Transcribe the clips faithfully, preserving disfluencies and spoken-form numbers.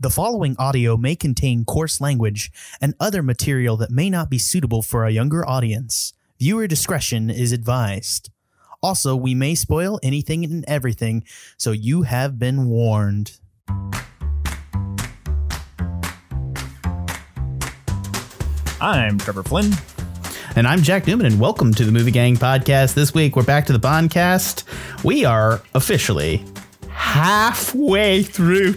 The following audio may contain coarse language and other material that may not be suitable for a younger audience. Viewer discretion is advised. Also, we may spoil anything and everything, so you have been warned. I'm Trevor Flynn. And I'm Jack Newman, and welcome to the Movie Gang Podcast. This week, we're back to the Bondcast. We are officially halfway through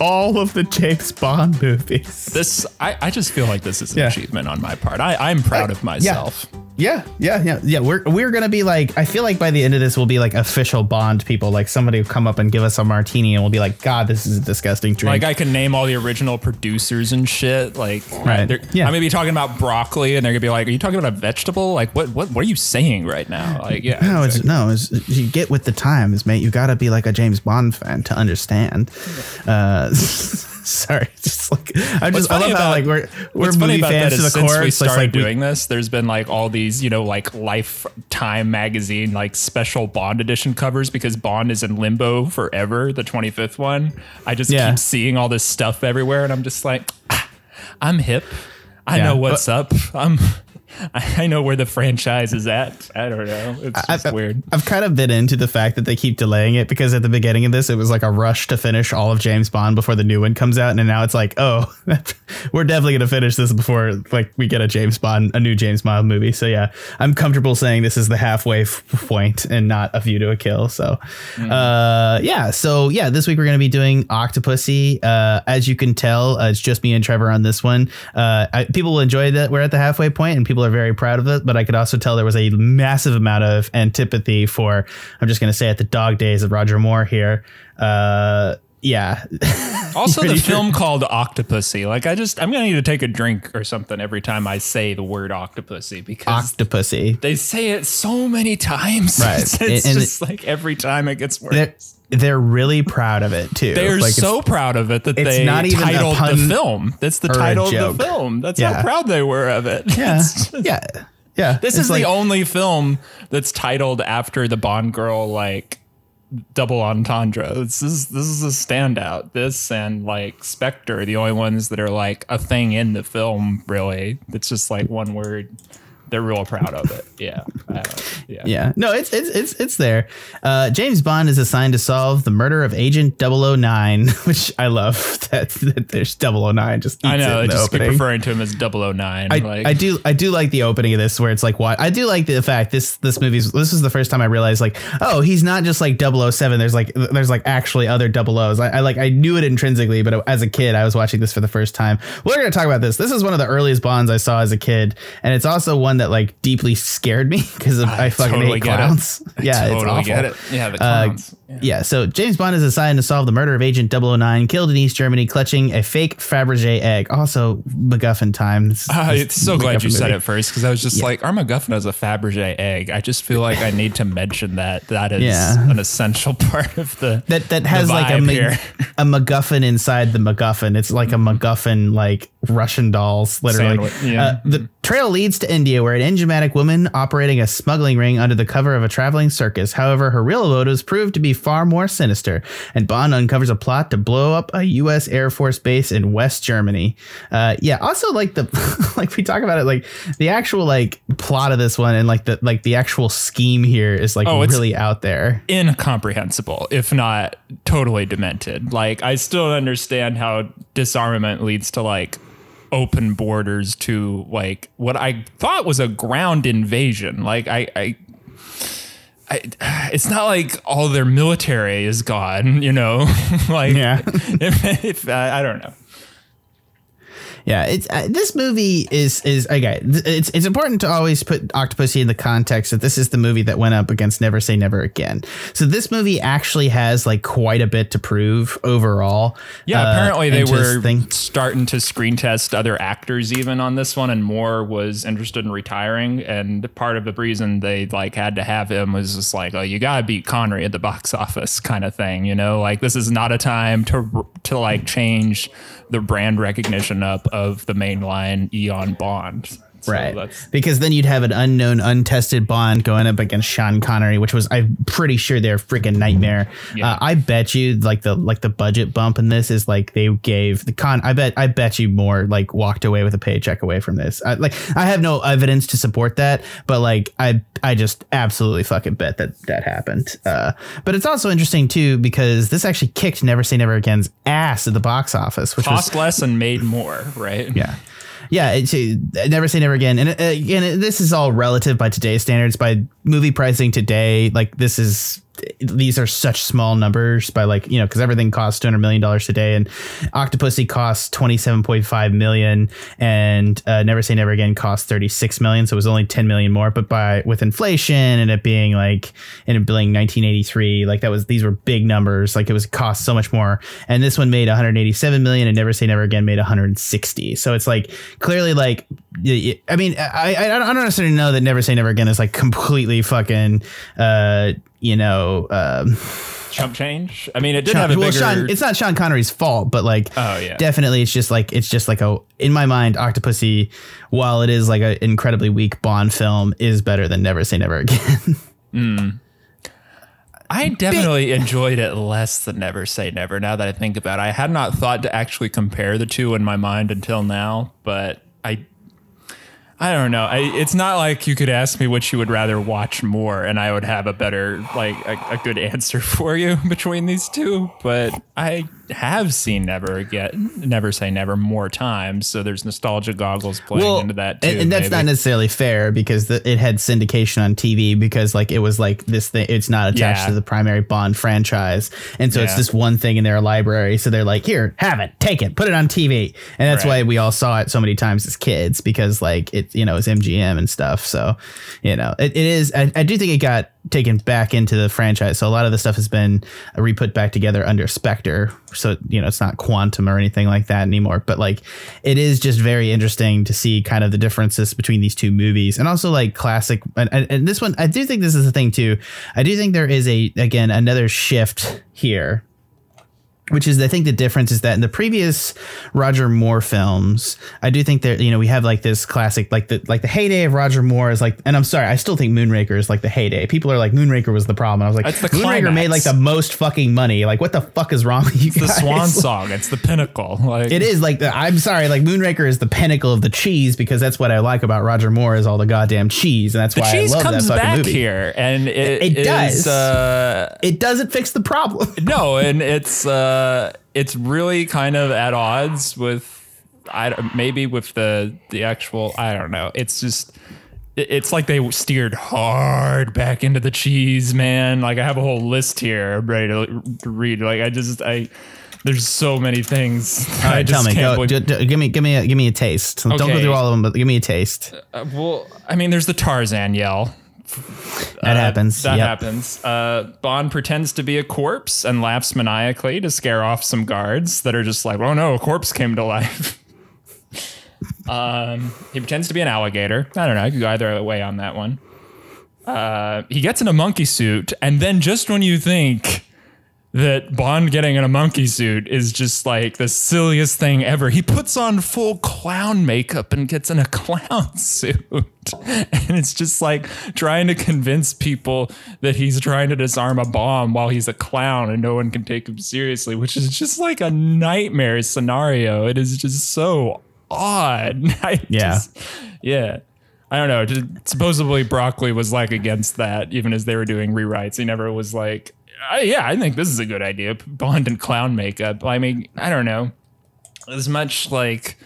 all of the James Bond movies. This, I, I just feel like this is an yeah. achievement on my part. I, I'm proud I, of myself. Yeah, yeah, yeah, yeah. We're we're going to be like, I feel like by the end of this, we'll be like official Bond people. Like somebody will come up and give us a martini and we'll be like, God, this is a disgusting drink. Like I can name all the original producers and shit. Like, right. Yeah. I'm going to be talking about broccoli and they're going to be like, are you talking about a vegetable? Like, what what, what are you saying right now? Like, yeah. No, exactly. it's, no it's, you get with the times, mate. You got to be like a James Bond fan to understand. Uh, sorry, just like I'm just all about like we're we're movie fans to the core. Since we started doing this, there's been like all these, you know, like Lifetime magazine like special Bond edition covers because Bond is in limbo forever. The twenty-fifth one, I just yeah. keep seeing all this stuff everywhere, and I'm just like, ah, I'm hip. I yeah, know what's but, up. I'm. I know where the franchise is at. I don't know. It's just I've, weird. I've kind of been into the fact that they keep delaying it because at the beginning of this, it was like a rush to finish all of James Bond before the new one comes out. And now it's like, oh, we're definitely going to finish this before like we get a James Bond, a new James Bond movie. So, yeah, I'm comfortable saying this is the halfway f- point and not A View to a Kill. So, mm. uh, yeah. So, yeah, this week we're going to be doing Octopussy. Uh, as you can tell, uh, it's just me and Trevor on this one. Uh, I, people will enjoy that we're at the halfway point and people are very proud of it, but I could also tell there was a massive amount of antipathy for, I'm just going to say it, the dog days of Roger Moore here. Uh, yeah. Also the film called Octopussy. Like I just, I'm going to need to take a drink or something every time I say the word Octopussy because Octopussy. They say it so many times. Right. It's and, just and like every time it gets worse. There, They're really proud of it, too. They're like so proud of it that they not even titled the film. That's the title of the film. That's yeah. how proud they were of it. Yeah. Just, yeah. Yeah. This it's is like, the only film that's titled after the Bond girl, like double entendre. This is this is a standout. This and like Spectre are the only ones that are like a thing in the film, really. It's just like one word. They're real proud of it. Yeah. Uh, yeah. Yeah. No, it's, it's, it's, it's there. Uh, James Bond is assigned to solve the murder of Agent double oh nine, which I love that, that there's double oh nine. Just I know. I just keep referring to him as double oh nine. I, like. I do. I do like the opening of this where it's like, why I do like the fact this, this movie's, this is the first time I realized like, oh, he's not just like double oh seven. There's like, there's like actually other double O's. I, I like, I knew it intrinsically, but as a kid, I was watching this for the first time. We're going to talk about this. This is one of the earliest Bonds I saw as a kid. And it's also one that That like deeply scared me because I, I fucking totally hate clowns. It. Yeah, I totally it's awful. Get it. Yeah, the clowns. Uh, yeah. yeah. So James Bond is assigned to solve the murder of Agent double oh nine, killed in East Germany, clutching a fake Fabergé egg. Also, MacGuffin times. Uh, it's so MacGuffin glad you movie. Said it first because I was just yeah. like, our MacGuffin is a Fabergé egg. I just feel like I need to mention that. That is yeah. an essential part of the that that has like a Ma- a MacGuffin inside the MacGuffin. It's like mm-hmm. a MacGuffin like Russian dolls, literally. Sandwich, yeah. uh, the trail leads to India, where an enigmatic woman operating a smuggling ring under the cover of a traveling circus. However, her real motives prove to be far more sinister, and Bond uncovers a plot to blow up a U S Air Force base in West Germany. Uh, yeah, also like the like we talk about it, like the actual like plot of this one and like the like the actual scheme here is like oh, really out there, incomprehensible, if not totally demented. Like I still don't understand how disarmament leads to like open borders to like what I thought was a ground invasion. Like I, I, I it's not like all their military is gone, you know, like, yeah, if, if, uh, I don't know. Yeah, it's uh, this movie is is okay. It's it's important to always put Octopussy in the context that this is the movie that went up against Never Say Never Again. So this movie actually has like quite a bit to prove overall. Yeah, uh, apparently they were thing. starting to screen test other actors even on this one, and Moore was interested in retiring. And part of the reason they like had to have him was just like, oh, you gotta beat Connery at the box office kind of thing. You know, like this is not a time to to like change the brand recognition up of the mainline Eon Bond. So right. That's, because then you'd have an unknown, untested Bond going up against Sean Connery, which was, I'm pretty sure, their freaking nightmare. Yeah. Uh, I bet you like the like the budget bump in this is like they gave the con. I bet I bet you Moore like walked away with a paycheck away from this. I, like I have no evidence to support that, but like I I just absolutely fucking bet that that happened. Uh, but it's also interesting too because this actually kicked Never Say Never Again's ass at the box office, which cost was, less and made more. Right. Yeah. Yeah, it's, uh, Never Say Never Again. And uh, again, it, this is all relative by today's standards, by movie pricing today. Like this is these are such small numbers by like, you know, because everything costs two hundred million dollars today. And Octopussy costs twenty seven point five million and uh, Never Say Never Again costs thirty six million. So it was only ten million more. But by with inflation and it being like and it being nineteen eighty-three, like that was these were big numbers. Like it was cost so much more. And this one made one hundred eighty seven million and Never Say Never Again made one hundred sixty. So it's like clearly like I mean, I, I don't necessarily know that Never Say Never Again is like completely fucking, uh, you know, um, chump change. I mean, it did chump, have a well, bigger. Sean, it's not Sean Connery's fault, but like, oh yeah, definitely, it's just like it's just like a. In my mind, Octopussy, while it is like an incredibly weak Bond film, is better than Never Say Never Again. mm. I definitely enjoyed it less than Never Say Never. Now that I think about it, I had not thought to actually compare the two in my mind until now, but I. I don't know. I, it's not like you could ask me which you would rather watch more and I would have a better, like a, a good answer for you between these two. But I have seen Never Again, Never Say Never more times. So there's nostalgia goggles playing well, into that, too. And, and that's maybe. Not necessarily fair because the, it had syndication on T V because like it was like this thing. It's not attached yeah. to the primary Bond franchise. And so yeah. it's this one thing in their library. So they're like, here, have it, take it, put it on T V. And that's right. why we all saw it so many times as kids, because like it. You know, it's M G M and stuff. So, you know, it, it is. I, I do think it got taken back into the franchise. So a lot of the stuff has been re-put back together under Spectre. So, you know, it's not Quantum or anything like that anymore. But like it is just very interesting to see kind of the differences between these two movies and also like classic. And, and, and this one, I do think this is the thing, too. I do think there is a again, another shift here. Which is, I think the difference is that in the previous Roger Moore films, I do think that, you know, we have like this classic, like the like the heyday of Roger Moore is like, and I'm sorry, I still think Moonraker is like the heyday. People are like, Moonraker was the problem. I was like, Moonraker climax. Made like the most fucking money. Like, what the fuck is wrong with you it's guys? It's the swan song. It's the pinnacle. Like, it is like, the, I'm sorry, like Moonraker is the pinnacle of the cheese because that's what I like about Roger Moore is all the goddamn cheese. And that's why I love that fucking movie. Here and it, it, it does. Is, uh, it doesn't fix the problem. No, and it's... Uh, Uh, it's really kind of at odds with I maybe with the the actual I don't know. It's just it's like they steered hard back into the cheese, man. Like I have a whole list here I'm ready to, to read. Like I just I there's so many things. All right, I just tell me, can't go, do, do, give me give me a, give me a taste. Okay. Don't go through all of them, but give me a taste. Uh, well, I mean, there's the Tarzan yell. That uh, happens. That yep. happens. Uh, Bond pretends to be a corpse and laughs maniacally to scare off some guards that are just like, oh no, a corpse came to life. um, he pretends to be an alligator. I don't know. I could go either way on that one. Uh, he gets in a monkey suit. And then just when you think that Bond getting in a monkey suit is just like the silliest thing ever, he puts on full clown makeup and gets in a clown suit. And it's just like trying to convince people that he's trying to disarm a bomb while he's a clown and no one can take him seriously, which is just like a nightmare scenario. It is just so odd. I yeah. Just, yeah. I don't know. Just, supposedly Broccoli was like against that, even as they were doing rewrites. He never was like, I, yeah, I think this is a good idea. Bond and clown makeup. I mean, I don't know. As much like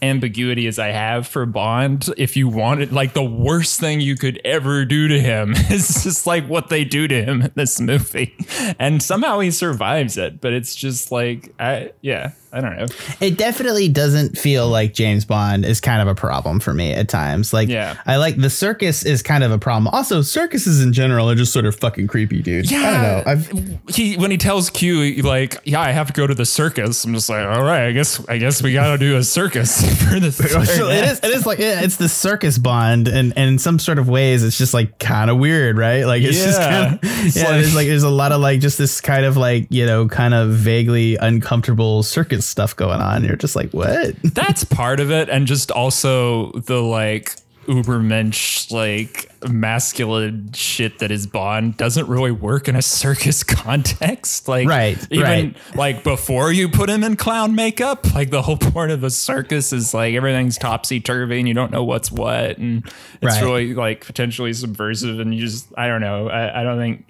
ambiguity as I have for Bond, if you wanted, like the worst thing you could ever do to him is just like what they do to him in this movie. And somehow he survives it. But it's just like, I, yeah. I don't know. It definitely doesn't feel like James Bond is kind of a problem for me at times. Like, yeah. I like the circus is kind of a problem. Also, circuses in general are just sort of fucking creepy, dude. Yeah. I don't know. I've, he when he tells Q, he like, yeah, I have to go to the circus. I'm just like, all right, I guess I guess we got to do a circus for this. So it is. It is like yeah, it's the circus Bond, and, and in some sort of ways, it's just like kind of weird, right? Like it's yeah. just kind of yeah. It's like, there's like there's a lot of like just this kind of like you know kind of vaguely uncomfortable circus stuff going on. You're just like, what? That's part of it. And just also the like ubermensch, like masculine shit that is Bond doesn't really work in a circus context. Like, right, even right. like before you put him in clown makeup, like the whole point of the circus is like everything's topsy turvy and you don't know what's what. And it's right. really like potentially subversive. And you just, I don't know. I, I don't think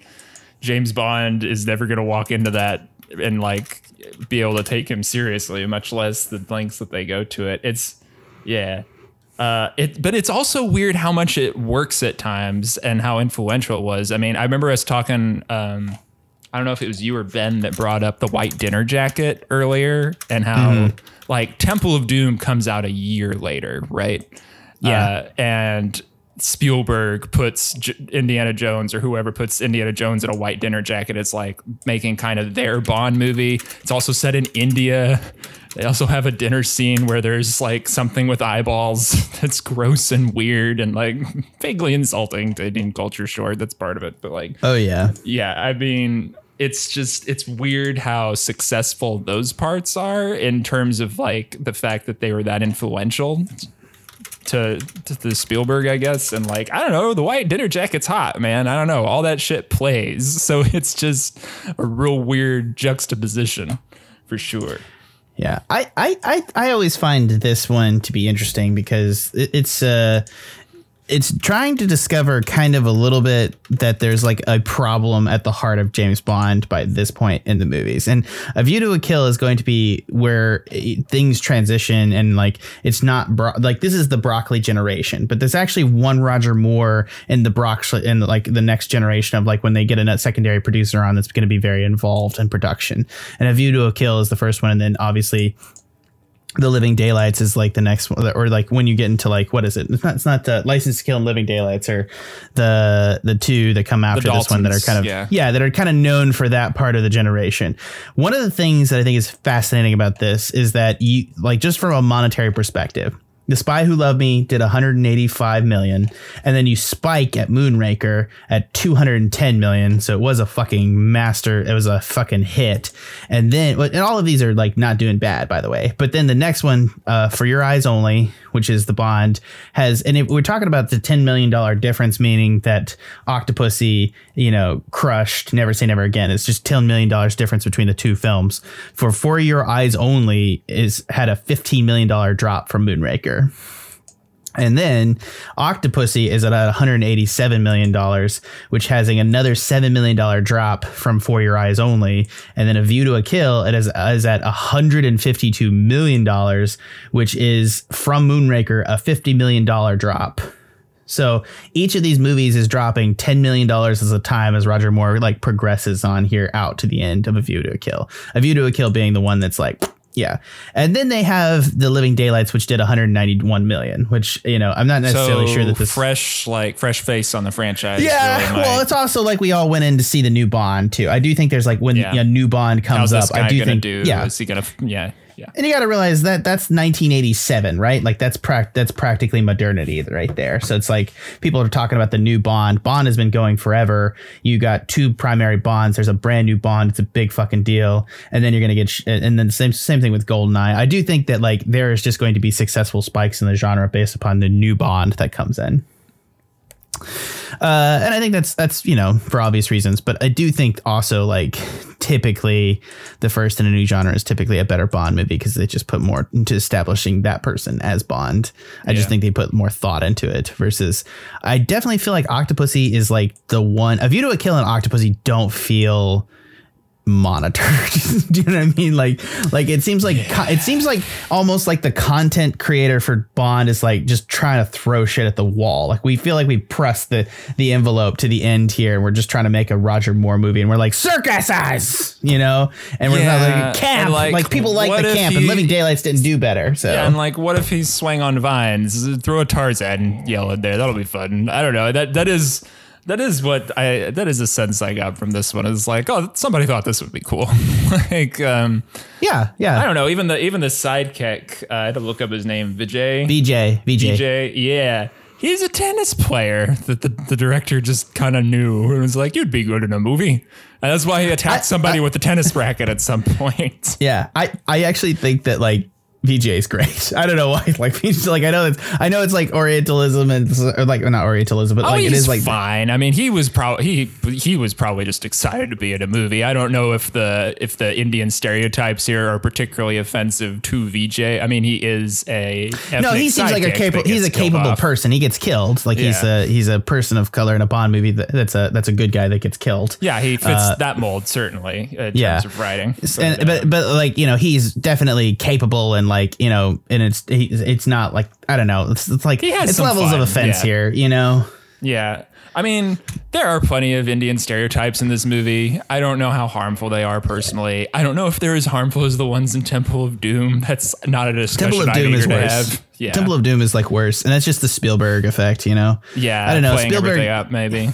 James Bond is never going to walk into that and like be able to take him seriously, much less the lengths that they go to it. It's yeah. Uh, it, but it's also weird how much it works at times and how influential it was. I mean, I remember us talking, um, I don't know if it was you or Ben that brought up the white dinner jacket earlier and how mm-hmm. like Temple of Doom comes out a year later. Right. Yeah. Uh, and Spielberg puts J- Indiana Jones or whoever puts Indiana Jones in a white dinner jacket. It's like making kind of their Bond movie. It's also set in India. They also have a dinner scene where there's like something with eyeballs that's gross and weird and like vaguely insulting to Indian culture. Sure, that's part of it. But like, oh, yeah. Yeah. I mean, it's just it's weird how successful those parts are in terms of like the fact that they were that influential to, to the Spielberg, I guess. And like, I don't know, the white dinner jacket's hot, man. I don't know. All that shit plays. So it's just a real weird juxtaposition for sure. Yeah, I, I, I, I always find this one to be interesting because it, it's uh, it's trying to discover kind of a little bit that there's like a problem at the heart of James Bond by this point in the movies. And A View to a Kill is going to be where things transition and like it's not bro- like this is the Broccoli generation, but there's actually one Roger Moore in the Broccoli in like the next generation of like when they get a secondary producer on that's going to be very involved in production. And A View to a Kill is the first one. And then obviously The Living Daylights is like the next one, or like when you get into like, what is it? It's not, it's not the License to Kill and Living Daylights or the the two that come after this one that are kind of, yeah. yeah, that are kind of known for that part of the generation. One of the things that I think is fascinating about this is that you like just from a monetary perspective, The Spy Who Loved Me did one hundred eighty-five million, and then you spike at Moonraker at two hundred ten million. So it was a fucking master. It was a fucking hit. And then, and all of these are like not doing bad, by the way. But then the next one, uh, For Your Eyes Only, which is the Bond, has, and it, we're talking about the ten million dollars difference, meaning that Octopussy, you know, crushed Never Say Never Again. It's just ten million dollars difference between the two films. For For Your Eyes Only is had a fifteen million dollars drop from Moonraker. And then Octopussy is at one hundred eighty-seven million dollars, which has another seven million dollars drop from For Your Eyes Only. And then A View to a Kill, it is, is at one hundred fifty-two million dollars, which is from Moonraker, a fifty million dollars drop. So each of these movies is dropping ten million dollars at a time as Roger Moore like progresses on here out to the end of A View to a Kill. A View to a Kill being the one that's like... Yeah. And then they have The Living Daylights, which did one hundred ninety-one million, which, you know, I'm not necessarily so sure that this fresh, like fresh face on the franchise. Yeah. Really well, might. It's also like we all went in to see the new Bond, too. I do think there's like when a yeah. you know, new Bond comes up, I do think. Do? Yeah. Is he going to? Yeah. Yeah. And you got to realize that that's nineteen eighty-seven, right? Like that's pra- that's practically modernity right there. So it's like people are talking about the new Bond. Bond has been going forever. You got two primary Bonds. There's a brand new Bond. It's a big fucking deal. And then you're going to get sh- and then same same thing with Goldeneye. I do think that like there is just going to be successful spikes in the genre based upon the new Bond that comes in. Uh, and I think that's that's, you know, for obvious reasons. But I do think also like typically the first in a new genre is typically a better Bond movie because they just put more into establishing that person as Bond. I yeah. just think they put more thought into it versus I definitely feel like Octopussy is like the one. A View to a Kill and Octopussy don't feel monitored. Do you know what I mean? Like like it seems like yeah. co- it seems like almost like the content creator for Bond is like just trying to throw shit at the wall. Like we feel like we pressed the the envelope to the end here and we're just trying to make a Roger Moore movie and we're like circus eyes, you know, and we're yeah. not like camp like, like people like the camp he, and Living Daylights didn't do better. So yeah, and like what if he swung on vines, throw a Tarzan and yell in there? That'll be fun. I don't know. That that is That is what I, that is a sense I got from this one is like, oh, somebody thought this would be cool. Like, um, yeah, yeah. I don't know. Even the, even the sidekick, uh, I had to look up his name. Vijay. Vijay. Vijay. Vijay. Yeah. He's a tennis player that the, the director just kind of knew and was like, you'd be good in a movie. And that's why he attacked I, somebody I, with a tennis racket at some point. Yeah. I, I actually think that like, Vijay is great. I don't know why. Like, Vijay's like, I know it's, I know it's like Orientalism and or like, well, not Orientalism, but oh, like, it is like fine. I mean, he was probably, he, he was probably just excited to be in a movie. I don't know if the, if the Indian stereotypes here are particularly offensive to Vijay. I mean, he is a, no, he seems like a capable, he's a capable off. person. He gets killed. Like yeah. he's a, he's a person of color in a Bond movie. That, that's a, that's a good guy that gets killed. Yeah. He fits uh, that mold, certainly. In yeah. terms of writing. So, and, yeah. But, but like, you know, he's definitely capable and, like, you know, and it's it's not like, I don't know, it's, it's like it's levels fun. of offense yeah. here, you know. Yeah, I mean, there are plenty of Indian stereotypes in this movie. I don't know how harmful they are personally. I don't know if they're as harmful as the ones in Temple of Doom. That's not a discussion Temple of Doom is worse. Yeah. Temple of Doom is like worse, and that's just the Spielberg effect, you know. Yeah, I don't know. Spielberg up maybe.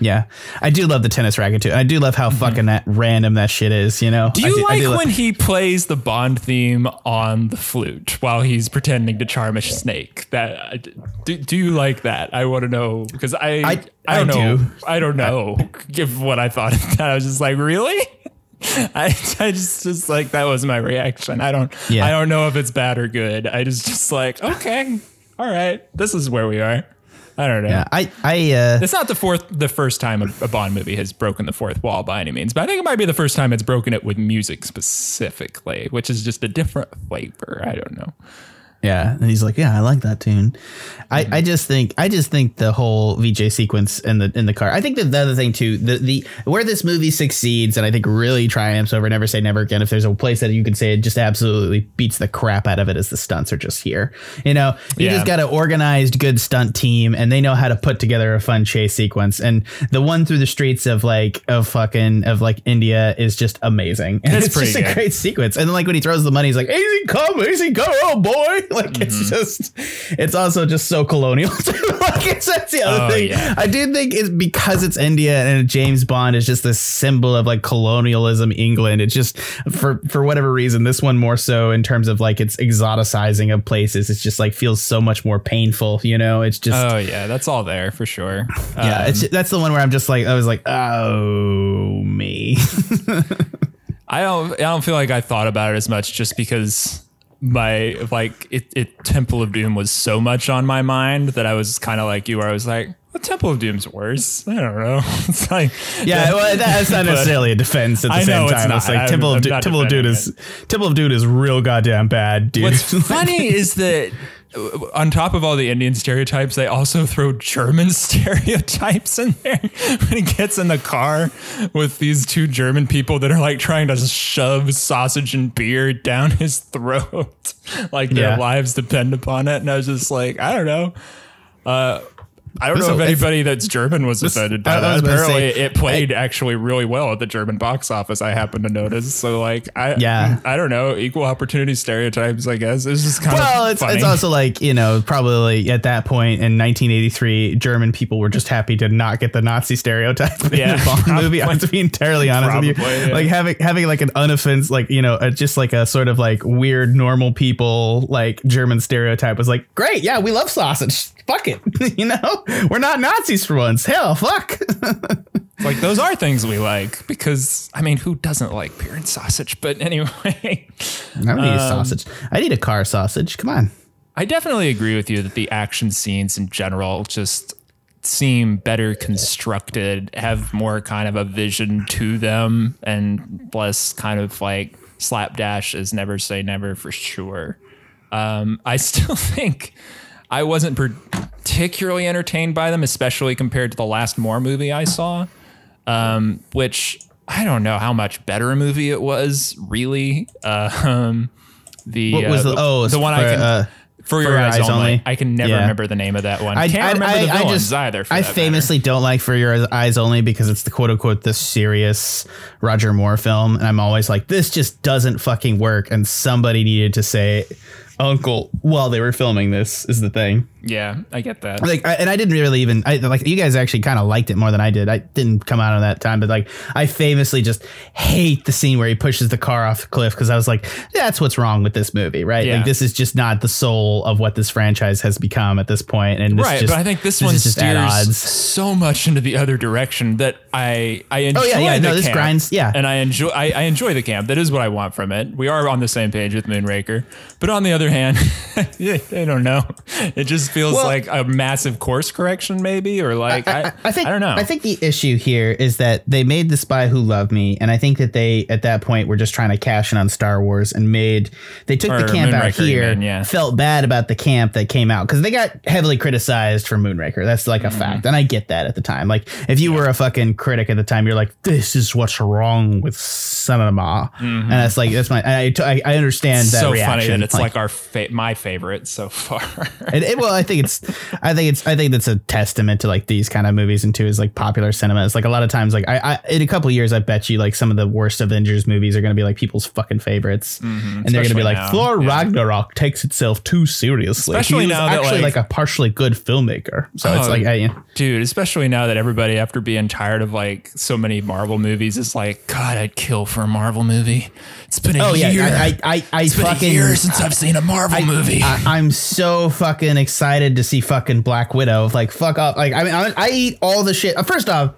Yeah, I do love the tennis racket too. I do love how mm-hmm. fucking that random that shit is, you know. Do you do, like do when he plays the Bond theme on the flute while he's pretending to charm a snake? That do, do you like that? I want to know, because I I, I don't I know do. I don't know if what I thought of that. I was just like, really? I I just just like that was my reaction. I don't yeah. I don't know if it's bad or good. I just just like, okay, all right, this is where we are. I don't know. Yeah, I, I, uh, it's not the fourth, the first time a, a Bond movie has broken the fourth wall by any means, but I think it might be the first time it's broken it with music specifically, which is just a different flavor. I don't know. Yeah. And he's like, yeah, I like that tune. I, mm-hmm. I just think, I just think the whole Vijay sequence in the, in the car, I think that the other thing too, the, the, where this movie succeeds and I think really triumphs over Never Say Never Again, if there's a place that you could say it just absolutely beats the crap out of it, is the stunts are just here. You know, you yeah. just got an organized good stunt team and they know how to put together a fun chase sequence. And the one through the streets of like, of fucking, of like India is just amazing. And That's it's just good. a great sequence. And then like when he throws the money, he's like, easy come, easy go, oh boy. Like mm-hmm. it's just, it's also just so colonial too. Like it's, that's the other oh, thing. Yeah. I do think it's because it's India and James Bond is just this symbol of like colonialism, England. It's just for for whatever reason, this one more so in terms of like its exoticizing of places. It's just like feels so much more painful. You know, it's just oh yeah, that's all there for sure. Yeah, um, it's, that's the one where I'm just like I was like oh me. I don't I don't feel like I thought about it as much just because. My like it, it Temple of Doom was so much on my mind that I was kind of like you where I was like, well, Temple of Doom's worse. I don't know. It's like yeah, yeah. Well, that's not necessarily a defense at the I same time. It's, it's like I'm, Temple of Doom, Temple of Doom is it. Temple of Doom is real goddamn bad, dude. What's funny is that on top of all the Indian stereotypes, they also throw German stereotypes in there when he gets in the car with these two German people that are like trying to shove sausage and beer down his throat, like their yeah. lives depend upon it. And I was just like, I don't know. Uh, I don't this know if anybody that's German was offended by that. Apparently, say, it played I, actually really well at the German box office, I happen to notice. So, like, I yeah. I don't know. Equal opportunity stereotypes, I guess. It's just kind well, of Well, it's funny. It's also like, you know, probably at that point in nineteen eighty-three, German people were just happy to not get the Nazi stereotype yeah, in the Bond probably, movie. I have to be entirely honest probably, with you. Yeah. Like, having having like an unoffense, like, you know, a, just like a sort of like weird, normal people, like German stereotype was like, great. Yeah, we love sausage. Fuck it. You know, we're not Nazis for once. Hell, fuck. It's like those are things we like because, I mean, who doesn't like beer and sausage? But anyway, I don't um, need a sausage. I need a car sausage. Come on. I definitely agree with you that the action scenes in general just seem better constructed, have more kind of a vision to them and less kind of like slapdash is never say never for sure. Um, I still think... I wasn't particularly entertained by them, especially compared to the last Moore movie I saw, um, which I don't know how much better a movie it was, really. Uh, um, the what was uh, the, oh, the one for, I can uh, for your, for your eyes, eyes only. only. I can never yeah. remember the name of that one. I can't I, remember I, the I, villains I just, either. For I that famously matter. don't like For Your Eyes Only because it's the quote unquote the serious Roger Moore film, and I'm always like, this just doesn't fucking work, and somebody needed to say. uncle while they were filming this is the thing. Yeah, I get that. Like, I, and I didn't really even I, like you guys actually kind of liked it more than I did. I didn't come out on that time, but like I famously just hate the scene where he pushes the car off the cliff because I was like, that's what's wrong with this movie, right? Yeah. Like this is just not the soul of what this franchise has become at this point. And this right, just, but I think this, this one just steers so much into the other direction that I I enjoy. Oh yeah, yeah, the no, this camp, grinds. Yeah, and I enjoy I, I enjoy the camp. That is what I want from it. We are on the same page with Moonraker, but on the other hand, I don't know. It just feels well, like a massive course correction maybe, or like I, I, I, think, I don't know. I think the issue here is that they made The Spy Who Loved Me, and I think that they at that point were just trying to cash in on Star Wars and made they took or the camp Moonraker, out here mean, yeah. felt bad about the camp that came out because they got heavily criticized for Moonraker. That's like a mm. fact, and I get that at the time. Like if you yeah. were a fucking critic at the time, you're like, this is what's wrong with cinema. Mm-hmm. And that's like that's my I I, I understand it's that so reaction. Funny that it's like, like our fa- my favorite so far. it, it, well, I think it's, I think it's, I think that's a testament to like these kind of movies and to is like popular cinema. It's like a lot of times, like I, I in a couple of years, I bet you like some of the worst Avengers movies are going to be like people's fucking favorites, mm-hmm. and especially they're going to be now. like Thor yeah. Ragnarok takes itself too seriously. Especially he now, was actually that, like, like a partially good filmmaker. So oh, it's like, I, yeah. dude, especially now that everybody after being tired of like so many Marvel movies, it's like, God, I'd kill for a Marvel movie. It's been a oh, year. Yeah, I, I, I, it's I been fucking, a year since I, I've seen a Marvel I, movie. I, I'm so fucking excited. Excited to see fucking Black Widow. Like fuck up. Like I mean, I, I eat all the shit. First off,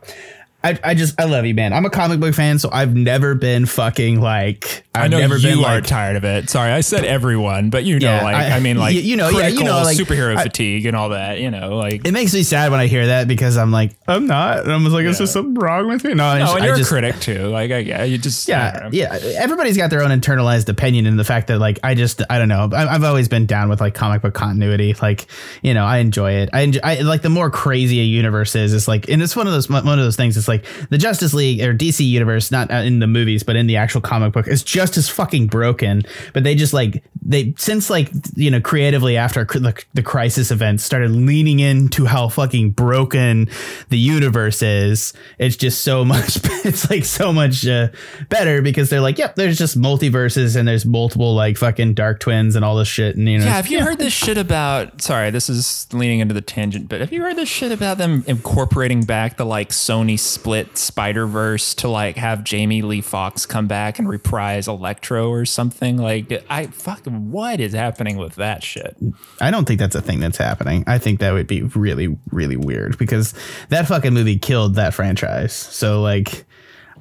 I, I just I love you, man. I'm a comic book fan, so I've never been fucking like I've I know never you been, are like, tired of it. Sorry, I said everyone, but you know, yeah, like I, I mean, like you, you know, critical, yeah, you know, like, superhero I, fatigue and all that. You know, like it makes me sad when I hear that because I'm like I'm not. And I'm just like, yeah. is there something wrong with me? No, no just, and you're I just, a critic too. Like I yeah, you just yeah, you know. yeah. Everybody's got their own internalized opinion, and the fact that like I just I don't know. I, I've always been down with like comic book continuity. Like you know, I enjoy it. I, enjoy, I like the more crazy a universe is. It's like and it's one of those one of those things. It's like the Justice League or D C universe, not in the movies, but in the actual comic book, is just as fucking broken. But they just like they since like, you know, creatively after the, the crisis events started leaning into how fucking broken the universe is. It's just so much. It's like so much uh, better because they're like, yep, there's just multiverses and there's multiple like fucking dark twins and all this shit. And, you know, yeah, have you yeah. heard this shit about sorry, this is leaning into the tangent, but have you heard this shit about them incorporating back the like Sony split Spider-Verse to like have Jamie Lee Fox come back and reprise Electro or something? Like I fucking what is happening with that shit? I don't think that's a thing that's happening. I think that would be really, really weird because that fucking movie killed that franchise. So like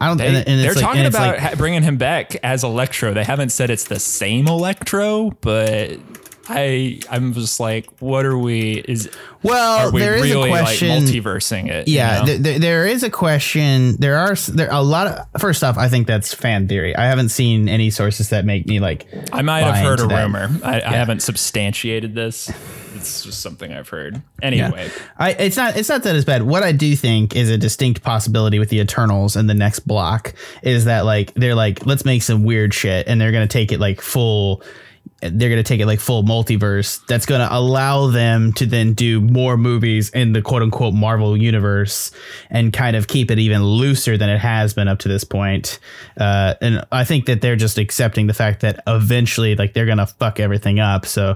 I don't. They, and, and they're like, talking about like, ha- bringing him back as Electro. They haven't said it's the same Electro, but I I'm just like, what are we? Is well, are we there is really a question. Like multiversing it, yeah. You know? th- th- there is a question. There are there are a lot of. First off, I think that's fan theory. I haven't seen any sources that make me like. I might have heard a that. rumor. I, yeah. I haven't substantiated this. It's just something I've heard. Anyway, yeah. I it's not it's not that it's bad. What I do think is a distinct possibility with the Eternals and the next block is that like they're like let's make some weird shit and they're gonna take it like full. They're going to take it like full multiverse. That's going to allow them to then do more movies in the quote unquote Marvel universe and kind of keep it even looser than it has been up to this point. Uh, and I think that they're just accepting the fact that eventually like they're going to fuck everything up. So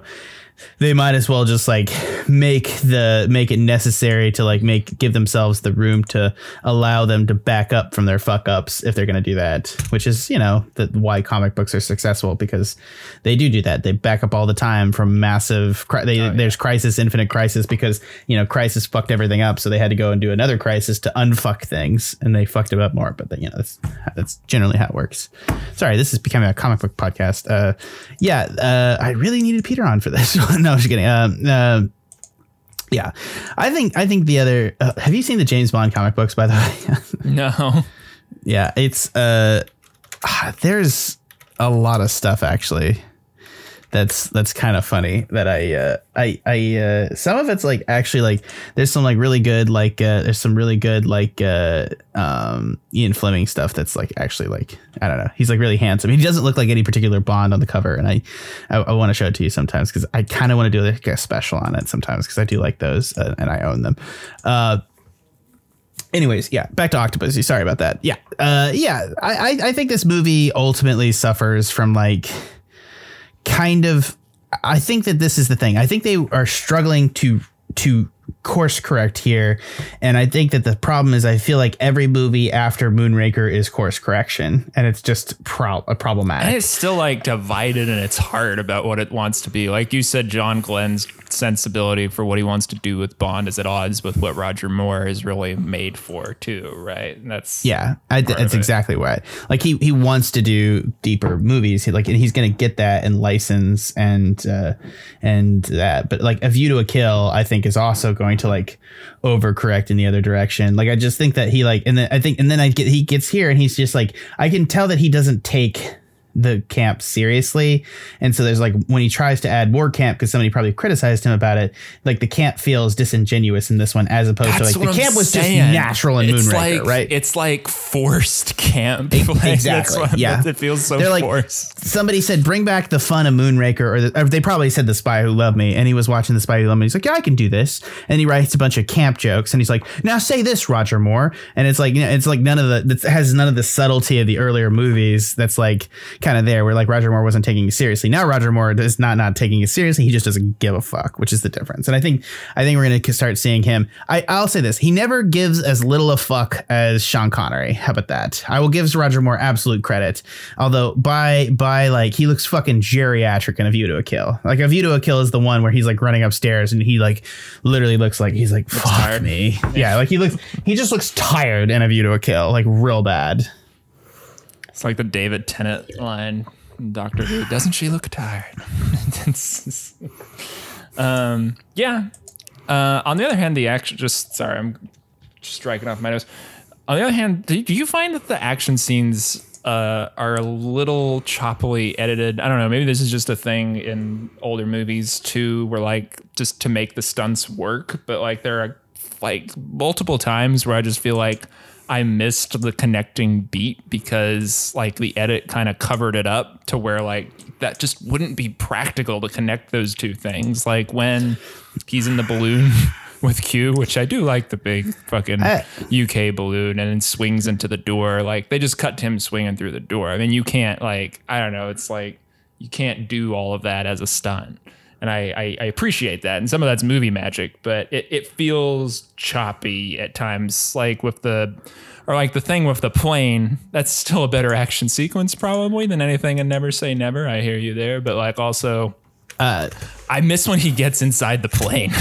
they might as well just like make the make it necessary to like make give themselves the room to allow them to back up from their fuck ups if they're going to do that, which is, you know, that why comic books are successful, because they do do that. They back up all the time from massive. Cri- they, oh, yeah. There's crisis, infinite crisis, because, you know, crisis fucked everything up. So they had to go and do another crisis to unfuck things, and they fucked it up more. But, you know, that's that's generally how it works. Sorry, this is becoming a comic book podcast. Uh, yeah, uh, I really needed Peter on for this. No, I'm just kidding. Um, uh, yeah, I think I think the other. Uh, have you seen the James Bond comic books, by the way? No. Yeah, it's uh, there's a lot of stuff actually. That's that's kind of funny that I uh, I I uh, some of it's like actually like there's some like really good like uh, there's some really good like uh, um, Ian Fleming stuff that's like actually like I don't know, he's like really handsome. He doesn't look like any particular Bond on the cover, and I I, I want to show it to you sometimes because I kind of want to do like a special on it sometimes because I do like those uh, and I own them. Uh, Anyways, yeah, back to Octopussy. Sorry about that. Yeah, uh, yeah. I, I I think this movie ultimately suffers from like. Kind of I think that this is the thing. I think they are struggling to to course correct here. And I think that the problem is I feel like every movie after Moonraker is course correction, and it's just pro- problematic. And it's still like divided in its heart about what it wants to be. Like you said, John Glenn's sensibility for what he wants to do with Bond is at odds with what Roger Moore is really made for too, right? And that's yeah, I, that's exactly right. Like he he wants to do deeper movies, he, like, and he's going to get that and license and uh, and that. But like A View to a Kill, I think is also going to like overcorrect in the other direction. Like I just think that he like, and then I think, and then I get he gets here and he's just like, I can tell that he doesn't take the camp seriously. And so there's like, when he tries to add more camp, because somebody probably criticized him about it, like the camp feels disingenuous in this one, as opposed That's to like the camp I'm was saying. Just natural in it's Moonraker, like, right? It's like forced camp. It, like, exactly. That's yeah. It feels so They're forced. Like, somebody said, bring back the fun of Moonraker, or, the, or they probably said The Spy Who Loved Me, and he was watching The Spy Who Loved Me. He's like, yeah, I can do this. And he writes a bunch of camp jokes and he's like, now say this, Roger Moore. And it's like, you know, it's like none of the, it has none of the subtlety of the earlier movies. That's like, kind of there where like Roger Moore wasn't taking it seriously. Now Roger Moore is not not taking it seriously. He just doesn't give a fuck, which is the difference. And I think I think we're going to start seeing him. I, I'll say this. He never gives as little a fuck as Sean Connery. How about that? I will give Roger Moore absolute credit. Although by by like he looks fucking geriatric in A View to a Kill. Like A View to a Kill is the one where he's like running upstairs and he like literally looks like he's like, fuck tired. me. Yeah, like he looks he just looks tired in A View to a Kill, like real bad. It's like the David Tennant line, Doctor Who. Doesn't she look tired? um, yeah. Uh, on the other hand, the action just sorry, I'm just striking off my nose. On the other hand, do you find that the action scenes uh, are a little choppily edited? I don't know. Maybe this is just a thing in older movies too, where like just to make the stunts work. But like there are like multiple times where I just feel like I missed the connecting beat because like the edit kind of covered it up to where like that just wouldn't be practical to connect those two things. Like when he's in the balloon with Q, which I do like the big fucking I, U K balloon, and then swings into the door. Like they just cut to him swinging through the door. I mean, you can't like, I don't know. It's like you can't do all of that as a stunt. And I, I, I appreciate that. And some of that's movie magic, but it, it feels choppy at times, like with the or like the thing with the plane. That's still a better action sequence probably than anything in Never Say Never. I hear you there. But like also uh, I miss when he gets inside the plane.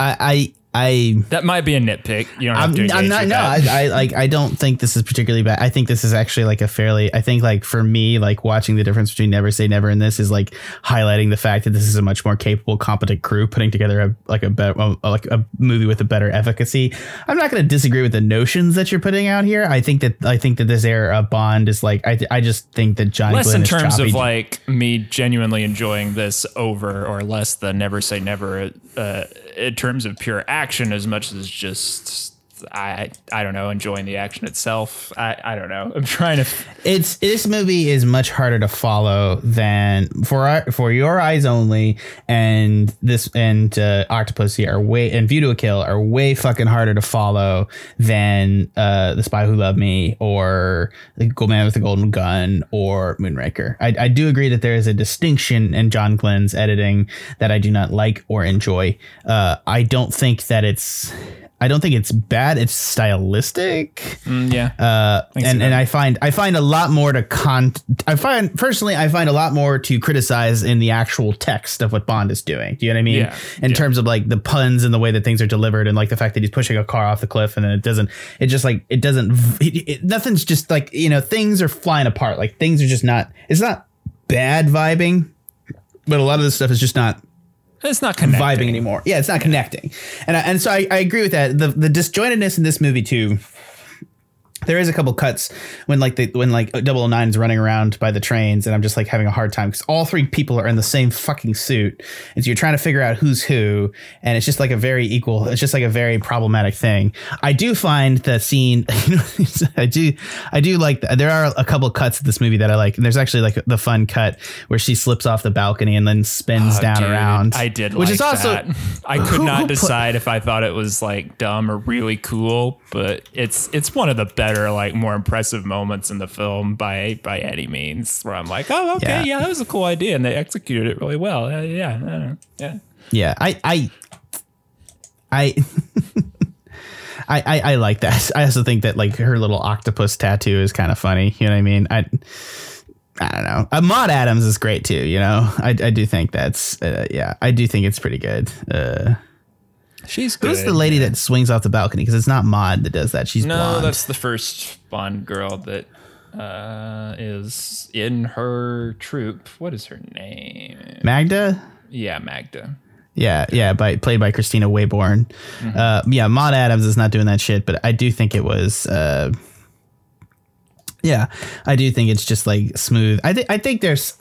I, I I that might be a nitpick. You don't I'm, have to engage I'm not. With no, I, I like. I don't think this is particularly bad. I think this is actually like a fairly. I think like for me, like watching the difference between Never Say Never and this is like highlighting the fact that this is a much more capable, competent crew putting together a like a better like a movie with a better efficacy. I'm not going to disagree with the notions that you're putting out here. I think that I think that this era of Bond is like. I th- I just think that Johnny less Glenn in terms of like me genuinely enjoying this over or less than Never Say Never uh, in terms of pure action. Action as much as just I I don't know enjoying the action itself. I, I don't know. I'm trying to. It's this movie is much harder to follow than for our, for Your Eyes Only and this and uh, Octopussy are way and View to a Kill are way fucking harder to follow than uh, The Spy Who Loved Me or The Man with the Golden Gun or Moonraker. I, I do agree that there is a distinction in John Glenn's editing that I do not like or enjoy. Uh, I don't think that it's. I don't think it's bad. It's stylistic. Mm, yeah. Uh, and and I find I find a lot more to con. I find personally, I find a lot more to criticize in the actual text of what Bond is doing. Do you know what I mean? Yeah, in yeah. terms of like the puns and the way that things are delivered and like the fact that he's pushing a car off the cliff and then it doesn't it just like it doesn't it, it, nothing's just like, you know, things are flying apart. Like things are just not it's not bad vibing, but a lot of this stuff is just not. It's not connecting. Vibing anymore. Yeah, it's not connecting. And I, and so I, I agree with that. The the disjointedness in this movie too. There is a couple cuts when like the when like double oh nine is running around by the trains and I'm just like having a hard time because all three people are in the same fucking suit. And so you're trying to figure out who's who. And it's just like a very equal. It's just like a very problematic thing. I do find the scene. You know, I do. I do like the, there are a couple cuts of this movie that I like. And there's actually like the fun cut where she slips off the balcony and then spins oh, down dude, around. I did. Which like is also that. I could who, not who decide put, if I thought it was like dumb or really cool. But it's it's one of the better. that are like more impressive moments in the film by by any means, where I'm like, oh, okay, yeah, yeah that was a cool idea, and they executed it really well. Uh, yeah, I don't know. yeah, yeah. I, I, I, I, I, I like that. I also think that like her little octopus tattoo is kind of funny. You know what I mean? I. I don't know. Ahmaud Adams is great too, you know. I, I do think that's uh, yeah. I do think it's pretty good. Uh, she's good. Who's the lady yeah. that swings off the balcony? Because it's not Maude that does that. She's no, blonde. That's the first Bond girl that uh, is in her troupe. What is her name? Magda. Yeah, Magda. Yeah, yeah. By played by Christina Wayborn. Mm-hmm. Uh, yeah, Maude Adams is not doing that shit, but I do think it was. Uh, Yeah, I do think it's just like smooth. I think I think there's.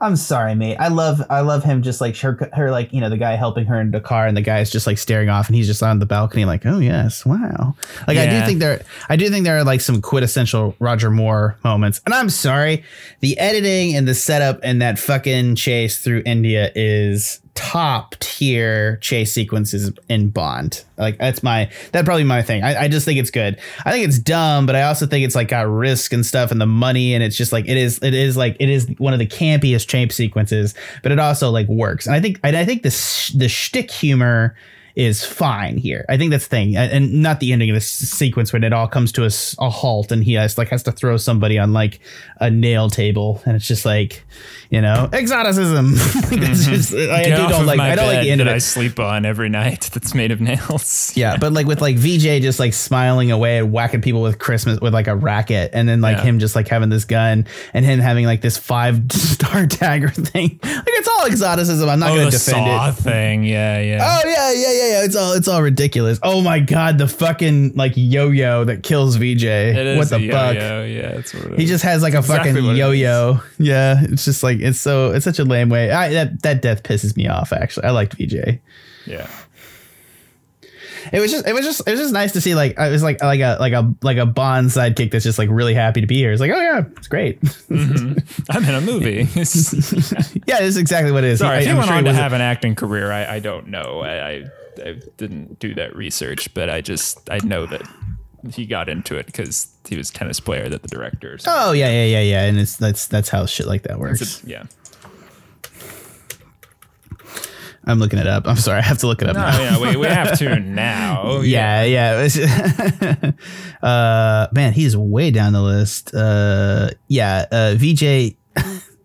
I'm sorry, mate. I love I love him just like her, her like, you know, the guy helping her in the car and the guy's just like staring off and he's just on the balcony like, oh, yes. Wow. Like yeah. I do think there I do think there are like some quintessential Roger Moore moments. And I'm sorry. The editing and the setup and that fucking chase through India is top tier chase sequences in Bond. Like that's my that probably my thing. I, I just think it's good. I think it's dumb, but I also think it's like got risk and stuff and the money. And it's just like it is it is like it is one of the campiest chase sequences, but it also like works. And I think I, I think the sh- the shtick humor is fine here. I think that's the thing. And not the ending of the sequence when it all comes to a, a halt and he has like has to throw somebody on like a nail table and it's just like, you know, exoticism. That's just, I, I do don't like I don't like the end that of it. I sleep on every night that's made of nails. Yeah, yeah, but like with like Vijay just like smiling away and whacking people with Christmas with like a racket and then like yeah. him just like having this gun and him having like this five star dagger thing. Like it's all exoticism. I'm not oh, going to defend Saw it. thing. Yeah, yeah. Oh yeah, yeah, yeah. Yeah, yeah, it's all it's all ridiculous. Oh my god, the fucking like yo-yo that kills Vijay. It what is the a fuck? Yo-yo. Yeah, that's what it he is. Just has like a it's fucking exactly yo-yo. It yeah, it's just like it's so it's such a lame way. I, that that death pisses me off. Actually, I liked Vijay. Yeah. It was just, it was just, it was just nice to see. Like, I was like, like a, like a, like a Bond sidekick that's just like really happy to be here. It's like, oh yeah, it's great. Mm-hmm. I'm in a movie. Yeah, that's exactly what it is. Sorry, I, if you I'm went sure on to have a- an acting career, I, I don't know. I, I, I didn't do that research, but I just, I know that he got into it because he was a tennis player that the director. So. Oh yeah, yeah, yeah, yeah, and it's that's that's how shit like that works. A, yeah. I'm looking it up. I'm sorry. I have to look it up no, now. Yeah, we, we have to now. yeah, yeah. yeah. uh, man, he's way down the list. Uh, yeah, uh, Vijay,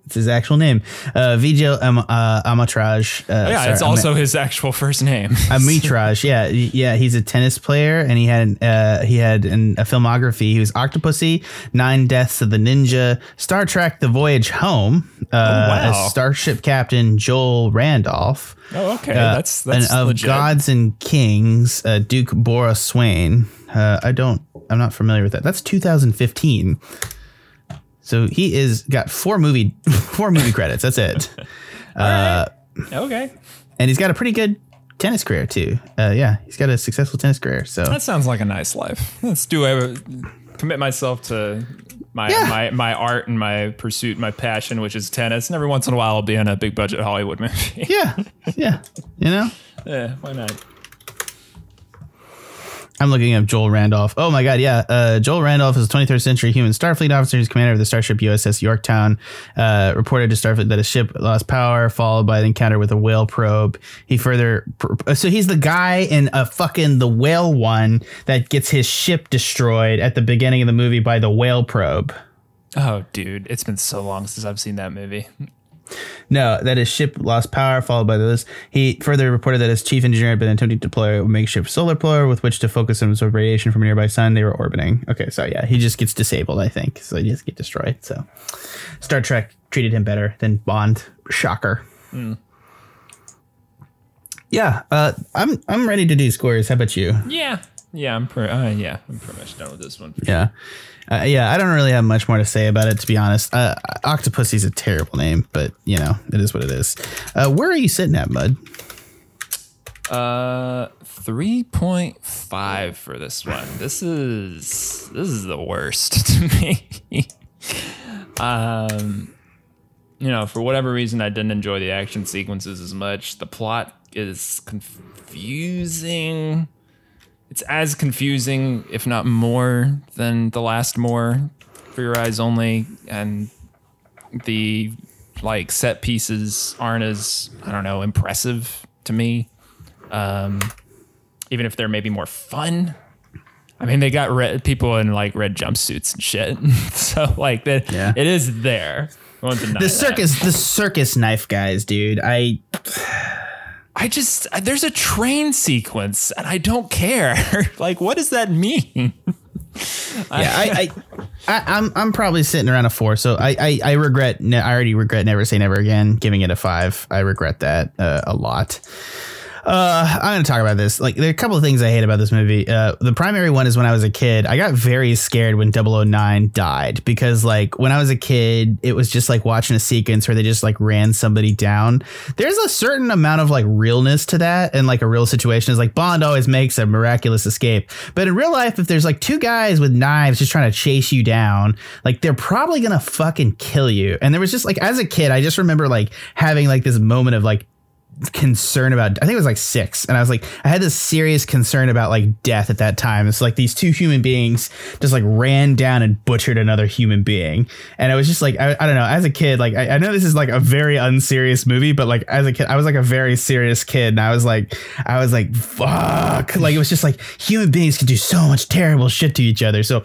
it's his actual name. Uh, Vijay um, uh, Amritraj. Uh, oh, yeah, sorry, it's also Am- his actual first name. Amritraj. Yeah, yeah. He's a tennis player, and he had uh, he had an, a filmography. He was Octopussy, Nine Deaths of the Ninja, Star Trek: The Voyage Home, uh, oh, wow. as Starship Captain Joel Randolph. Oh, okay. Uh, that's that's and of legit. Gods and Kings, uh, Duke Bora Swain. Uh, I don't. I'm not familiar with that. That's two thousand fifteen. So he is got four movie four movie credits. That's it. Uh, right. Okay. And he's got a pretty good tennis career too. Uh, yeah, he's got a successful tennis career. So that sounds like a nice life. Let's do I commit myself to. My, yeah. my my art and my pursuit, my passion, which is tennis. And every once in a while, I'll be in a big budget Hollywood movie. yeah. Yeah. You know? Yeah. Why not? I'm looking up Joel Randolph. Oh, my God. Yeah. Uh, Joel Randolph is a twenty-third century human Starfleet officer who's commander of the starship U S S Yorktown. Uh, reported to Starfleet that a ship lost power, followed by an encounter with a whale probe. He further. Pr- so he's the guy in a fucking the whale one that gets his ship destroyed at the beginning of the movie by the whale probe. Oh, dude. It's been so long since I've seen that movie. No, that his ship lost power, followed by those. He further reported that his chief engineer had been attempting to deploy a makeshift solar probe with which to focus on absorb radiation from a nearby sun they were orbiting. Okay, so yeah, he just gets disabled, I think. So he just gets destroyed. So Star Trek treated him better than Bond. Shocker. Mm. Yeah, uh, I'm I'm ready to do scores. How about you? Yeah. Yeah, I'm pretty. Uh, yeah, I'm pretty much done with this one. For yeah, sure. uh, yeah. I don't really have much more to say about it, to be honest. Uh, Octopussy's a terrible name, but you know, it is what it is. Uh, where are you sitting at, Bud? Uh, three point five for this one. This is this is the worst to me. um, you know, for whatever reason, I didn't enjoy the action sequences as much. The plot is confusing. it's as confusing, if not more, than the last Moore, For Your Eyes Only, and the like set pieces aren't as, I don't know, impressive to me. Um, even if they're maybe more fun. I mean, they got red, people in like red jumpsuits and shit. So like that, yeah. It is there. The circus, that. the circus knife guys, dude. I, I just, there's a train sequence and I don't care. Like, what does that mean? yeah, I, I, I, I'm, I'm probably sitting around a four. So I, I, I regret, ne- I already regret Never Say Never Again, giving it a five. I regret that uh, a lot. Uh, I'm going to talk about this. Like, there are a couple of things I hate about this movie. Uh, the primary one is when I was a kid, I got very scared when double oh nine died, because like when I was a kid, it was just like watching a sequence where they just like ran somebody down. There's a certain amount of like realness to that. And like a real situation is like Bond always makes a miraculous escape. But in real life, if there's like two guys with knives just trying to chase you down, like they're probably going to fucking kill you. And there was just like, as a kid, I just remember like having like this moment of like, concern about, I think it was like six, and I was like, I had this serious concern about like death at that time. It's like these two human beings just like ran down and butchered another human being, and I was just like, I, I don't know, as a kid, like I, I know this is like a very unserious movie, but like as a kid I was like a very serious kid, and I was like I was like fuck, like it was just like human beings can do so much terrible shit to each other. So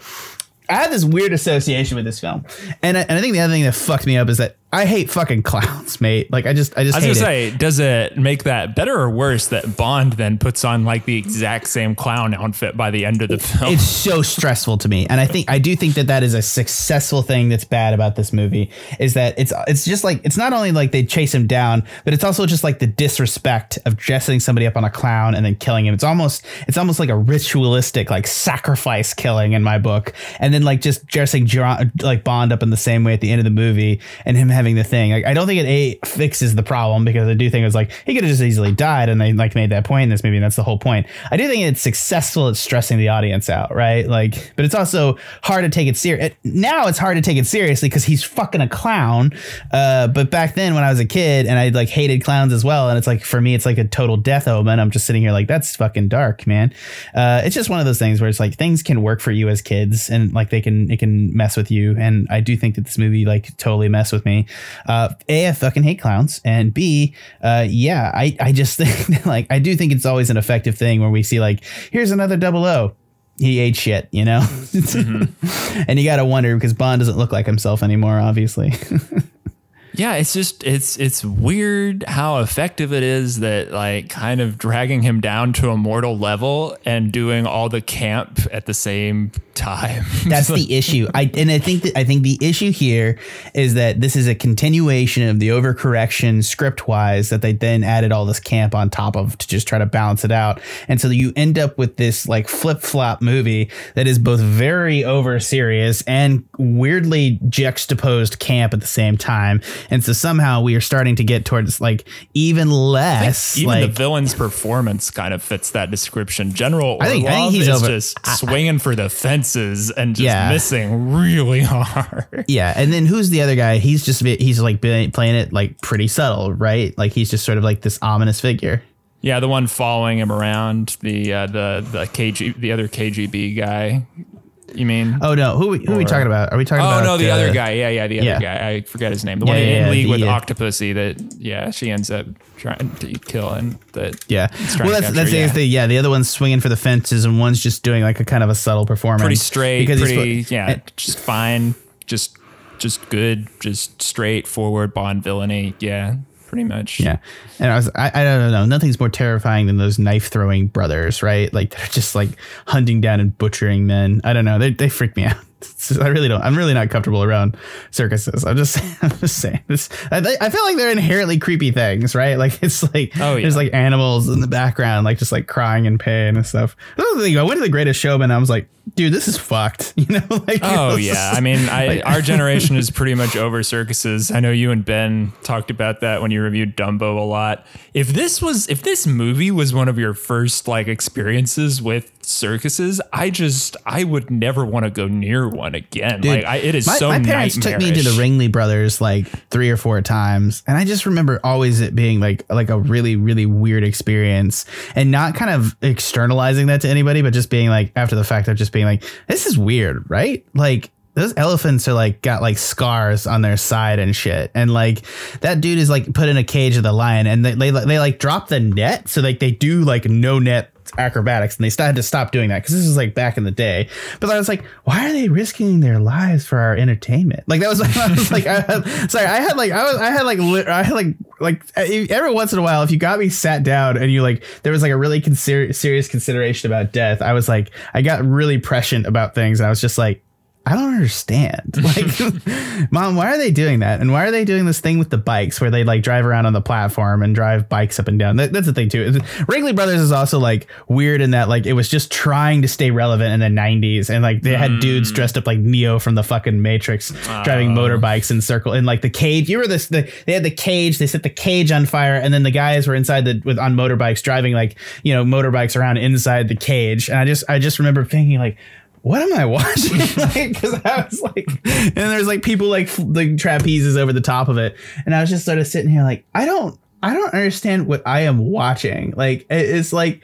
I had this weird association with this film, and I, and I think the other thing that fucked me up is that I hate fucking clowns, mate. Like I just, I just. I was hate gonna say, it. Does it make that better or worse that Bond then puts on like the exact same clown outfit by the end of the film? It's so stressful to me, and I think I do think that that is a successful thing that's bad about this movie, is that it's it's just like, it's not only like they chase him down, but it's also just like the disrespect of dressing somebody up on a clown and then killing him. It's almost it's almost like a ritualistic like sacrifice killing in my book, and then like just dressing like Bond up in the same way at the end of the movie, and him having the thing. Like, I don't think it a fixes the problem, because I do think it was like he could have just easily died, and they like made that point in this movie, and that's the whole point. I do think it's successful at stressing the audience out, right? Like, but it's also hard to take it serious. It, now it's hard to take it seriously because he's fucking a clown. Uh, but back then when I was a kid, and I like hated clowns as well, and it's like for me it's like a total death omen. I'm just sitting here like, that's fucking dark, man. Uh, it's just one of those things where it's like things can work for you as kids, and like they can it can mess with you, and I do think that this movie like totally messed with me. Uh, A, I fucking hate clowns, and B, uh, yeah, I, I just think like I do think it's always an effective thing where we see like, here's another double O. He ate shit, you know, mm-hmm. And you got to wonder, because Bond doesn't look like himself anymore, obviously. Yeah, it's just it's it's weird how effective it is that like kind of dragging him down to a mortal level and doing all the camp at the same time. That's like, the issue. I and I think that, I think the issue here is that this is a continuation of the overcorrection script wise that they then added all this camp on top of to just try to balance it out. And so you end up with this like flip flop movie that is both very over serious and weirdly juxtaposed camp at the same time. And so somehow we are starting to get towards like even less. Even like, the villain's performance kind of fits that description. General Orlov I think, I think he's is over, just I, swinging I, for the fences and just yeah. missing really hard. Yeah, and then who's the other guy? He's just he's like playing it like pretty subtle, right? Like he's just sort of like this ominous figure. Yeah, the one following him around, the uh, the the K G B, the other K G B guy. You mean? Oh, no. Who, who are we talking about? Are we talking oh, about? Oh, no, the uh, other guy. Yeah, yeah, the other yeah. guy. I forgot his name. The yeah, one yeah, in yeah, league the, with yeah. Octopussy that, yeah, she ends up trying to kill and that. Yeah. Well, that's, that's yeah. the thing. Yeah, the other one's swinging for the fences and one's just doing like a kind of a subtle performance. Pretty straight. Pretty, he's, yeah, and, just fine. Just, just good. Just straightforward Bond villainy. Yeah. Pretty much. Yeah. And I was, I, I don't know. Nothing's more terrifying than those knife throwing brothers, right? Like they're just like hunting down and butchering men. I don't know. They they freak me out. Just, I really don't. I'm really not comfortable around circuses. I'm just, I'm just saying this. I, I feel like they're inherently creepy things, right? Like it's like, oh, yeah. There's like animals in the background, like just like crying in pain and stuff. Another thing, I went to The Greatest Showman. And I was like, dude, this is fucked. You know? Like, oh yeah. Just, I mean, I, like, our generation is pretty much over circuses. I know you and Ben talked about that when you reviewed Dumbo a lot. If this was, if this movie was one of your first like experiences with circuses. I just, I would never want to go near one again. Dude, like I, it is my, so my parents took me to the Ringling Brothers like three or four times. And I just remember always it being like, like a really, really weird experience and not kind of externalizing that to anybody, but just being like, after the fact of just being like, this is weird, right? Like, those elephants are like got like scars on their side and shit. And like that dude is like put in a cage of the lion and they, they, they like drop the net. So like they do like no net acrobatics and they had to stop doing that because this is like back in the day. But I was like, why are they risking their lives for our entertainment? Like that was, I was like, I had, sorry, I had like, I was, I had like, I had like, like every once in a while, if you got me sat down and you like, there was like a really con- serious consideration about death. I was like, I got really prescient about things. And I was just like, I don't understand. Like, Mom, why are they doing that? And why are they doing this thing with the bikes where they like drive around on the platform and drive bikes up and down? That, that's the thing, too. Wrigley Brothers is also like weird in that like it was just trying to stay relevant in the nineties. And like they had mm. dudes dressed up like Neo from the fucking Matrix uh. driving motorbikes in circle in like the cage. You were this. The, they had the cage. They set the cage on fire. And then the guys were inside the with on motorbikes driving like, you know, motorbikes around inside the cage. And I just I just remember thinking like, what am I watching? Like, cause I was like, and there's like people like like trapezes over the top of it. And I was just sort of sitting here like, I don't, I don't understand what I am watching. Like, it's like,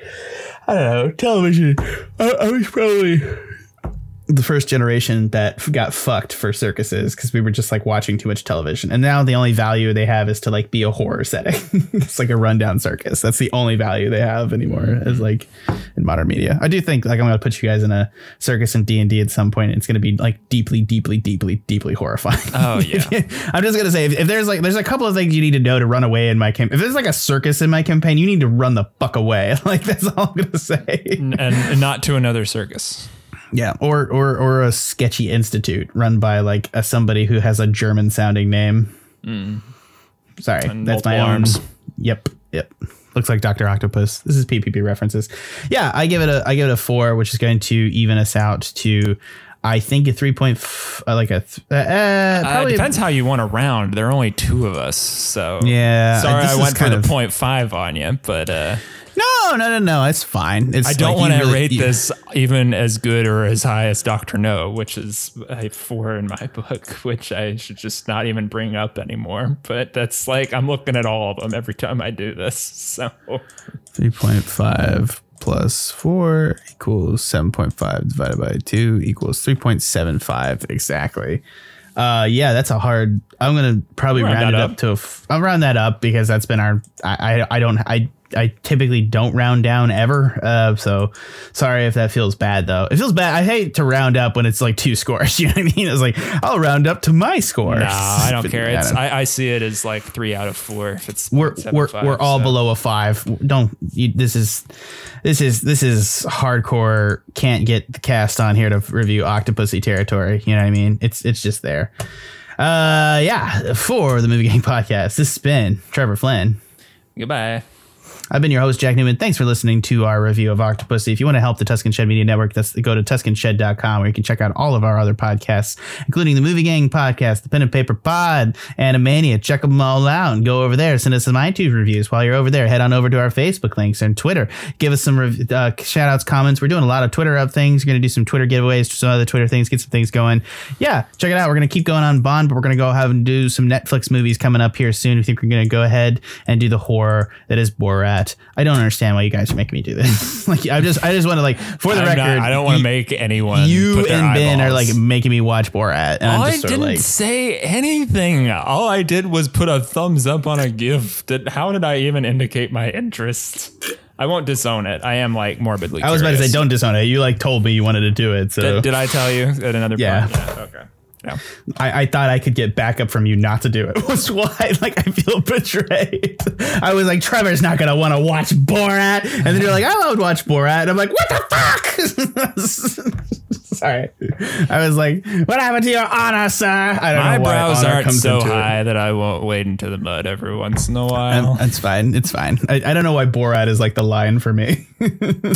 I don't know, television. I, I was probably the first generation that got fucked for circuses. Cause we were just like watching too much television. And now the only value they have is to like be a horror setting. It's like a rundown circus. That's the only value they have anymore is like, in modern media. I do think like I'm going to put you guys in a circus and D and D at some point. It's going to be like deeply, deeply, deeply, deeply horrifying. Oh yeah. I'm just going to say if, if there's like there's a couple of things you need to know to run away in my campaign. If there's like a circus in my campaign, you need to run the fuck away. Like that's all I'm going to say. And, and not to another circus. Yeah, or or or a sketchy institute run by like a somebody who has a German sounding name. Mm. Sorry, and that's my arms. Own. Yep, yep. Looks like Doctor Octopus. This is P P P references. Yeah, I give it a I give it a four, which is going to even us out to, I think, a three point f- uh, like a th- uh, uh, probably uh, depends a- how you want to round. There are only two of us, so yeah. Sorry, I went for the point five on you, but uh, no, no, no, no. It's fine. It's I don't like want to really, rate you, this even as good or as high as Doctor No, which is a four in my book, which I should just not even bring up anymore. But that's like I'm looking at all of them every time I do this. So three point five. Plus four equals seven point five divided by two equals three point seven five. Exactly. Uh, yeah, that's a hard. I'm going to probably round, round it up, up to. A f- I'll round that up because that's been our. I, I, I don't. I I typically don't round down ever. Uh, so sorry if that feels bad, though. It feels bad. I hate to round up when it's like two scores. You know what I mean? It's like I'll round up to my score. No, I don't care. It's, I, I see it as like three out of four. If it's we're we're five, we're all so. Below a five. Don't you, this is this is this is hardcore. Can't get the cast on here to review Octopussy territory. You know what I mean? It's it's just there. Uh, yeah. For the Movie Gang Podcast, this has been Trevor Flynn. Goodbye. I've been your host, Jack Newman. Thanks for listening to our review of Octopussy. If you want to help the Tuscan Shed Media Network, that's go to tuscan shed dot com where you can check out all of our other podcasts, including the Movie Gang Podcast, the Pen and Paper Pod, Animania. Check them all out and go over there. Send us some iTunes reviews. While you're over there, head on over to our Facebook links and Twitter. Give us some rev- uh, shout-outs, comments. We're doing a lot of Twitter up things. We're going to do some Twitter giveaways, some other Twitter things, get some things going. Yeah, check it out. We're going to keep going on Bond, but we're going to go have and do some Netflix movies coming up here soon. We think we're going to go ahead and do the horror that is Borat. I don't understand why you guys make me do this. Like, I just, I just want to like, for the I'm record, not, I don't want to make anyone. You put their and Ben eyeballs. Are like making me watch Borat. And All I'm just I didn't like, say anything. All I did was put a thumbs up on a GIF. Did, how did I even indicate my interest? I won't disown it. I am like morbidly. I was curious. About to say, don't disown it. You like told me you wanted to do it. So did, did I tell you at another? Yeah. Point? Yeah. Okay. No. I, I thought I could get backup from you not to do it. That's why like I feel betrayed. I was like, Trevor's not gonna want to watch Borat, and then you're like, I would watch Borat, and I'm like, what the fuck? Sorry, I was like, what happened to your honor, sir? I don't My know brows aren't so high it. That I won't wade into the mud every once in a while. I'm, it's fine. It's fine. I, I don't know why Borat is like the line for me.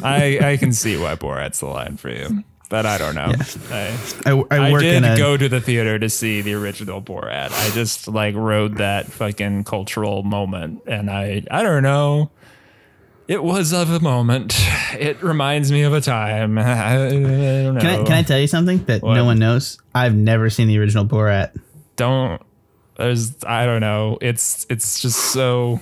I I can see why Borat's the line for you. But I don't know. Yeah. I, I, I, I work did in a, go to the theater to see the original Borat. I just like rode that fucking cultural moment. And I, I don't know. It was of a moment. It reminds me of a time. I, I don't know. Can I, can I tell you something that what? no one knows? I've never seen the original Borat. Don't. There's. I don't know. It's. It's just so.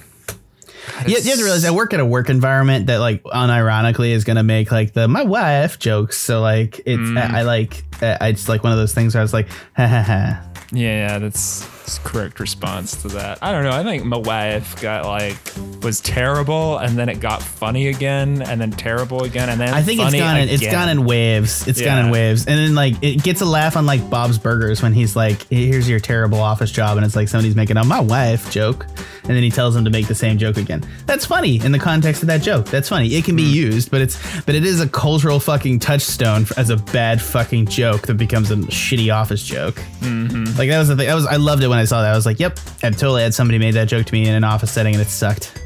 God, you, you have to realize I work in a work environment that, like, unironically is going to make, like, the my wife jokes. So, like, it's mm. I, I like I, it's like one of those things where I was like, ha ha ha. Yeah, that's, that's the correct response to that. I don't know. I think my wife got like was terrible, and then it got funny again, and then terrible again, and then I think funny it's gone. In, it's gone in waves. It's yeah. gone in waves, and then like it gets a laugh on like Bob's Burgers when he's like, "Here's your terrible office job," and it's like somebody's making a my wife joke, and then he tells him to make the same joke again. That's funny in the context of that joke. That's funny. It can be used, but it's but it is a cultural fucking touchstone as a bad fucking joke that becomes a shitty office joke. Mm-hmm. Like that was the thing. That was I loved it when I saw that. I was like, "Yep, I totally had somebody made that joke to me in an office setting, and it sucked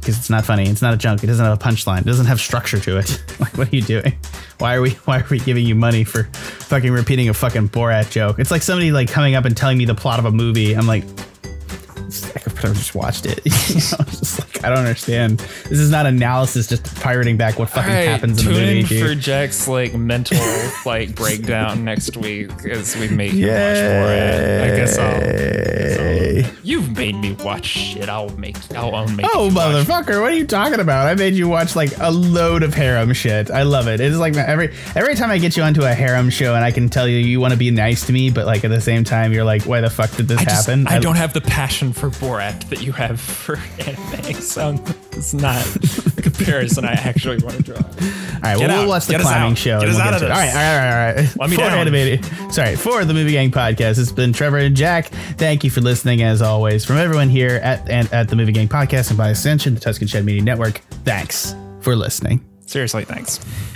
because it's not funny. It's not a joke. It doesn't have a punchline. It doesn't have structure to it. Like, what are you doing? Why are we? Why are we giving you money for fucking repeating a fucking Borat joke? It's like somebody like coming up and telling me the plot of a movie. I'm like, I just watched it. You know, I'm just like, I don't understand. This is not analysis, just pirating back what fucking right, happens in the movie. Tune in for Jack's like mental like breakdown next week as we make you watch Borat. I guess I'll, I guess I'll. You've made me watch shit. I'll make. I'll, I'll make. Oh motherfucker! What are you talking about? I made you watch like a load of harem shit. I love it. It's like every every time I get you onto a harem show, and I can tell you you want to be nice to me, but like at the same time you're like, why the fuck did this I just, happen? I, I don't have the passion for Borat that you have for anime, so it's not a comparison I actually want to draw. All right, well, we'll watch the climbing show. Get us out of this. All right, all right, all right. Let me down. Sorry, for the Movie Gang Podcast, it's been Trevor and Jack. Thank you for listening, as always. From everyone here at and at the Movie Gang Podcast and by extension, the Tuscan Shed Media Network, thanks for listening. Seriously, thanks.